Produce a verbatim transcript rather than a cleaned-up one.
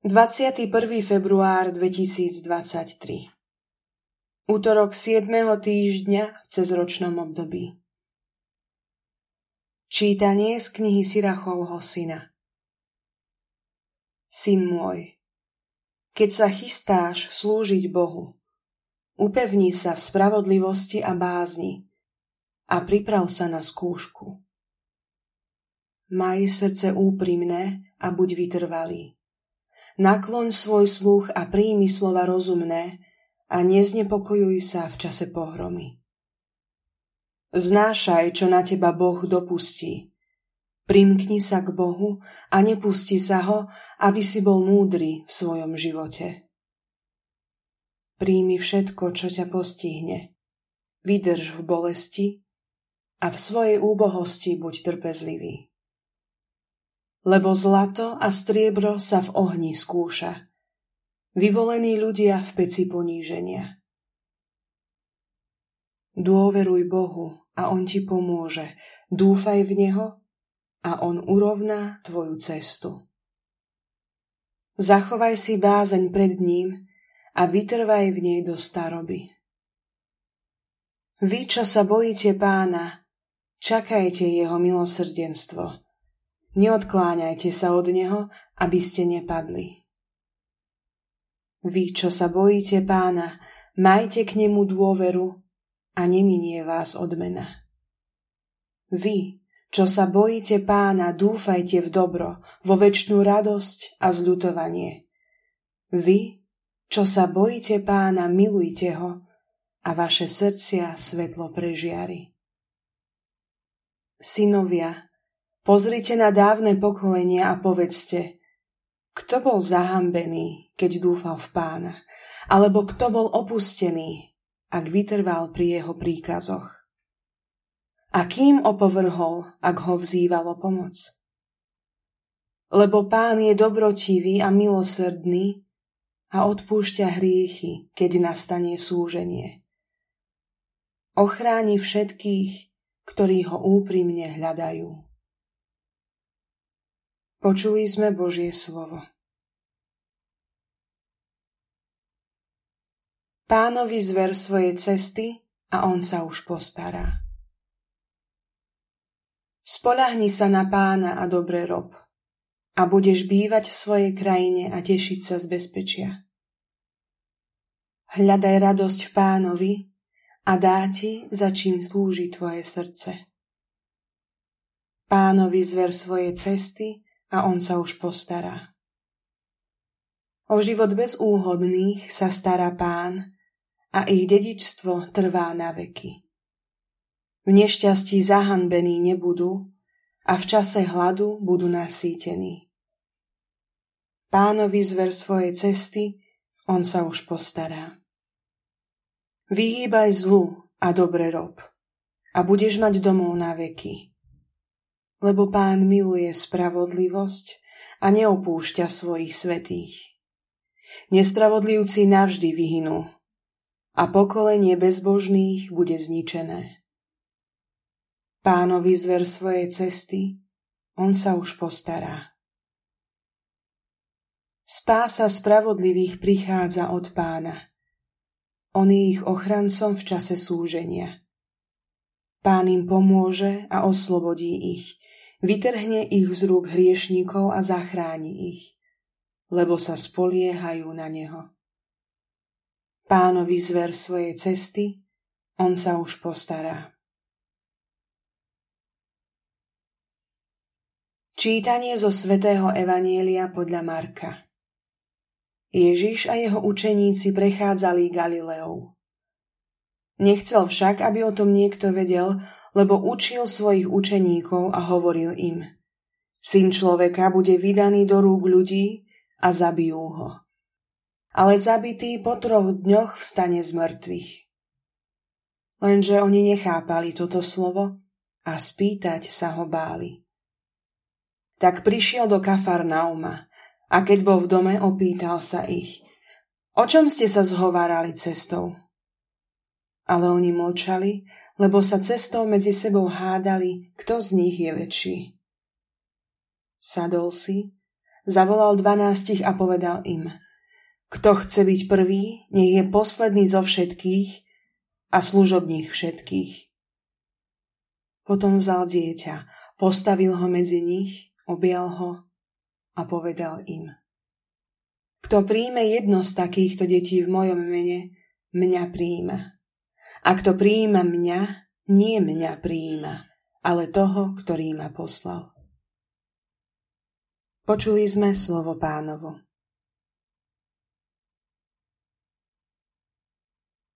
dvadsiateho prvého februára dvetisícdvadsaťtri Útorok siedmeho týždňa v cezročnom období. Čítanie z knihy Sirachovho syna. Syn môj, keď sa chystáš slúžiť Bohu, upevni sa v spravodlivosti a bázni a priprav sa na skúšku. Maj srdce úprimné a buď vytrvalý. Nakloň svoj sluch a príjmi slova rozumné a neznepokojuj sa v čase pohromy. Znášaj, čo na teba Boh dopustí. Primkni sa k Bohu a nepusti sa ho, aby si bol múdry v svojom živote. Príjmi všetko, čo ťa postihne. Vydrž v bolesti a v svojej úbohosti buď trpezlivý. Lebo zlato a striebro sa v ohni skúša, vyvolení ľudia v peci poníženia. Dôveruj Bohu a on ti pomôže, dúfaj v neho a on urovná tvoju cestu. Zachovaj si bázeň pred ním a vytrvaj v nej do staroby. Vy, čo sa bojíte Pána, čakajte jeho milosrdenstvo. Neodkláňajte sa od neho, aby ste nepadli. Vy, čo sa bojíte Pána, majte k nemu dôveru a neminie vás odmena. Vy, čo sa bojíte Pána, dúfajte v dobro, vo večnú radosť a zľutovanie. Vy, čo sa bojíte Pána, milujte ho a vaše srdcia svetlo prežiari. Synovia, pozrite na dávne pokolenia a povedzte, kto bol zahanbený, keď dúfal v Pána, alebo kto bol opustený, ak vytrval pri jeho príkazoch. A kým opovrhol, ak ho vzývalo pomoc? Lebo Pán je dobrotivý a milosrdný a odpúšťa hriechy, keď nastane súženie. Ochráni všetkých, ktorí ho úprimne hľadajú. Počuli sme Božie slovo. Pánovi zver svoje cesty a on sa už postará. Spoľahni sa na Pána a dobre rob a budeš bývať v svojej krajine a tešiť sa z bezpečia. Hľadaj radosť v Pánovi a dá ti, za čím slúži tvoje srdce. Pánovi zver svoje cesty a on sa už postará. O život bezúhodných sa stará Pán a ich dedičstvo trvá na veky. V nešťastí zahanbení nebudú a v čase hladu budú nasýtení. Pánovi zver svoje cesty, on sa už postará. Vyhýbaj zlu a dobre rob a budeš mať domov na veky. Lebo Pán miluje spravodlivosť a neopúšťa svojich svätých. Nespravodlivci navždy vyhynú a pokolenie bezbožných bude zničené. Pánovi zver svoje cesty, on sa už postará. Spása spravodlivých prichádza od Pána. On je ich ochrancom v čase súženia. Pán im pomôže a oslobodí ich. Vytrhne ich z rúk hriešníkov a zachráni ich, lebo sa spoliehajú na neho. Pánovi zver svoje cesty, on sa už postará. Čítanie zo svätého Evanielia podľa Marka. Ježiš a jeho učeníci prechádzali Galileou. Nechcel však, aby o tom niekto vedel, lebo učil svojich učeníkov a hovoril im: Syn človeka bude vydaný do rúk ľudí a zabijú ho. Ale zabitý po troch dňoch vstane z mŕtvych. Lenže oni nechápali toto slovo a spýtať sa ho báli. Tak prišiel do Kafarnauma a keď bol v dome, opýtal sa ich: O čom ste sa zhovárali cestou? Ale oni mlčali, lebo sa cestou medzi sebou hádali, kto z nich je väčší. Sadol si Zavolal dvanástich a povedal im: Kto chce byť prvý, nech je posledný zo všetkých a služobník všetkých. Potom vzal dieťa, postavil ho medzi nich, objal ho a povedal im: Kto príjme jedno z takýchto detí v mojom mene, mňa prijíma. A kto prijíma mňa, nie mňa prijíma, ale toho, ktorý ma poslal. Počuli sme slovo Pánovo.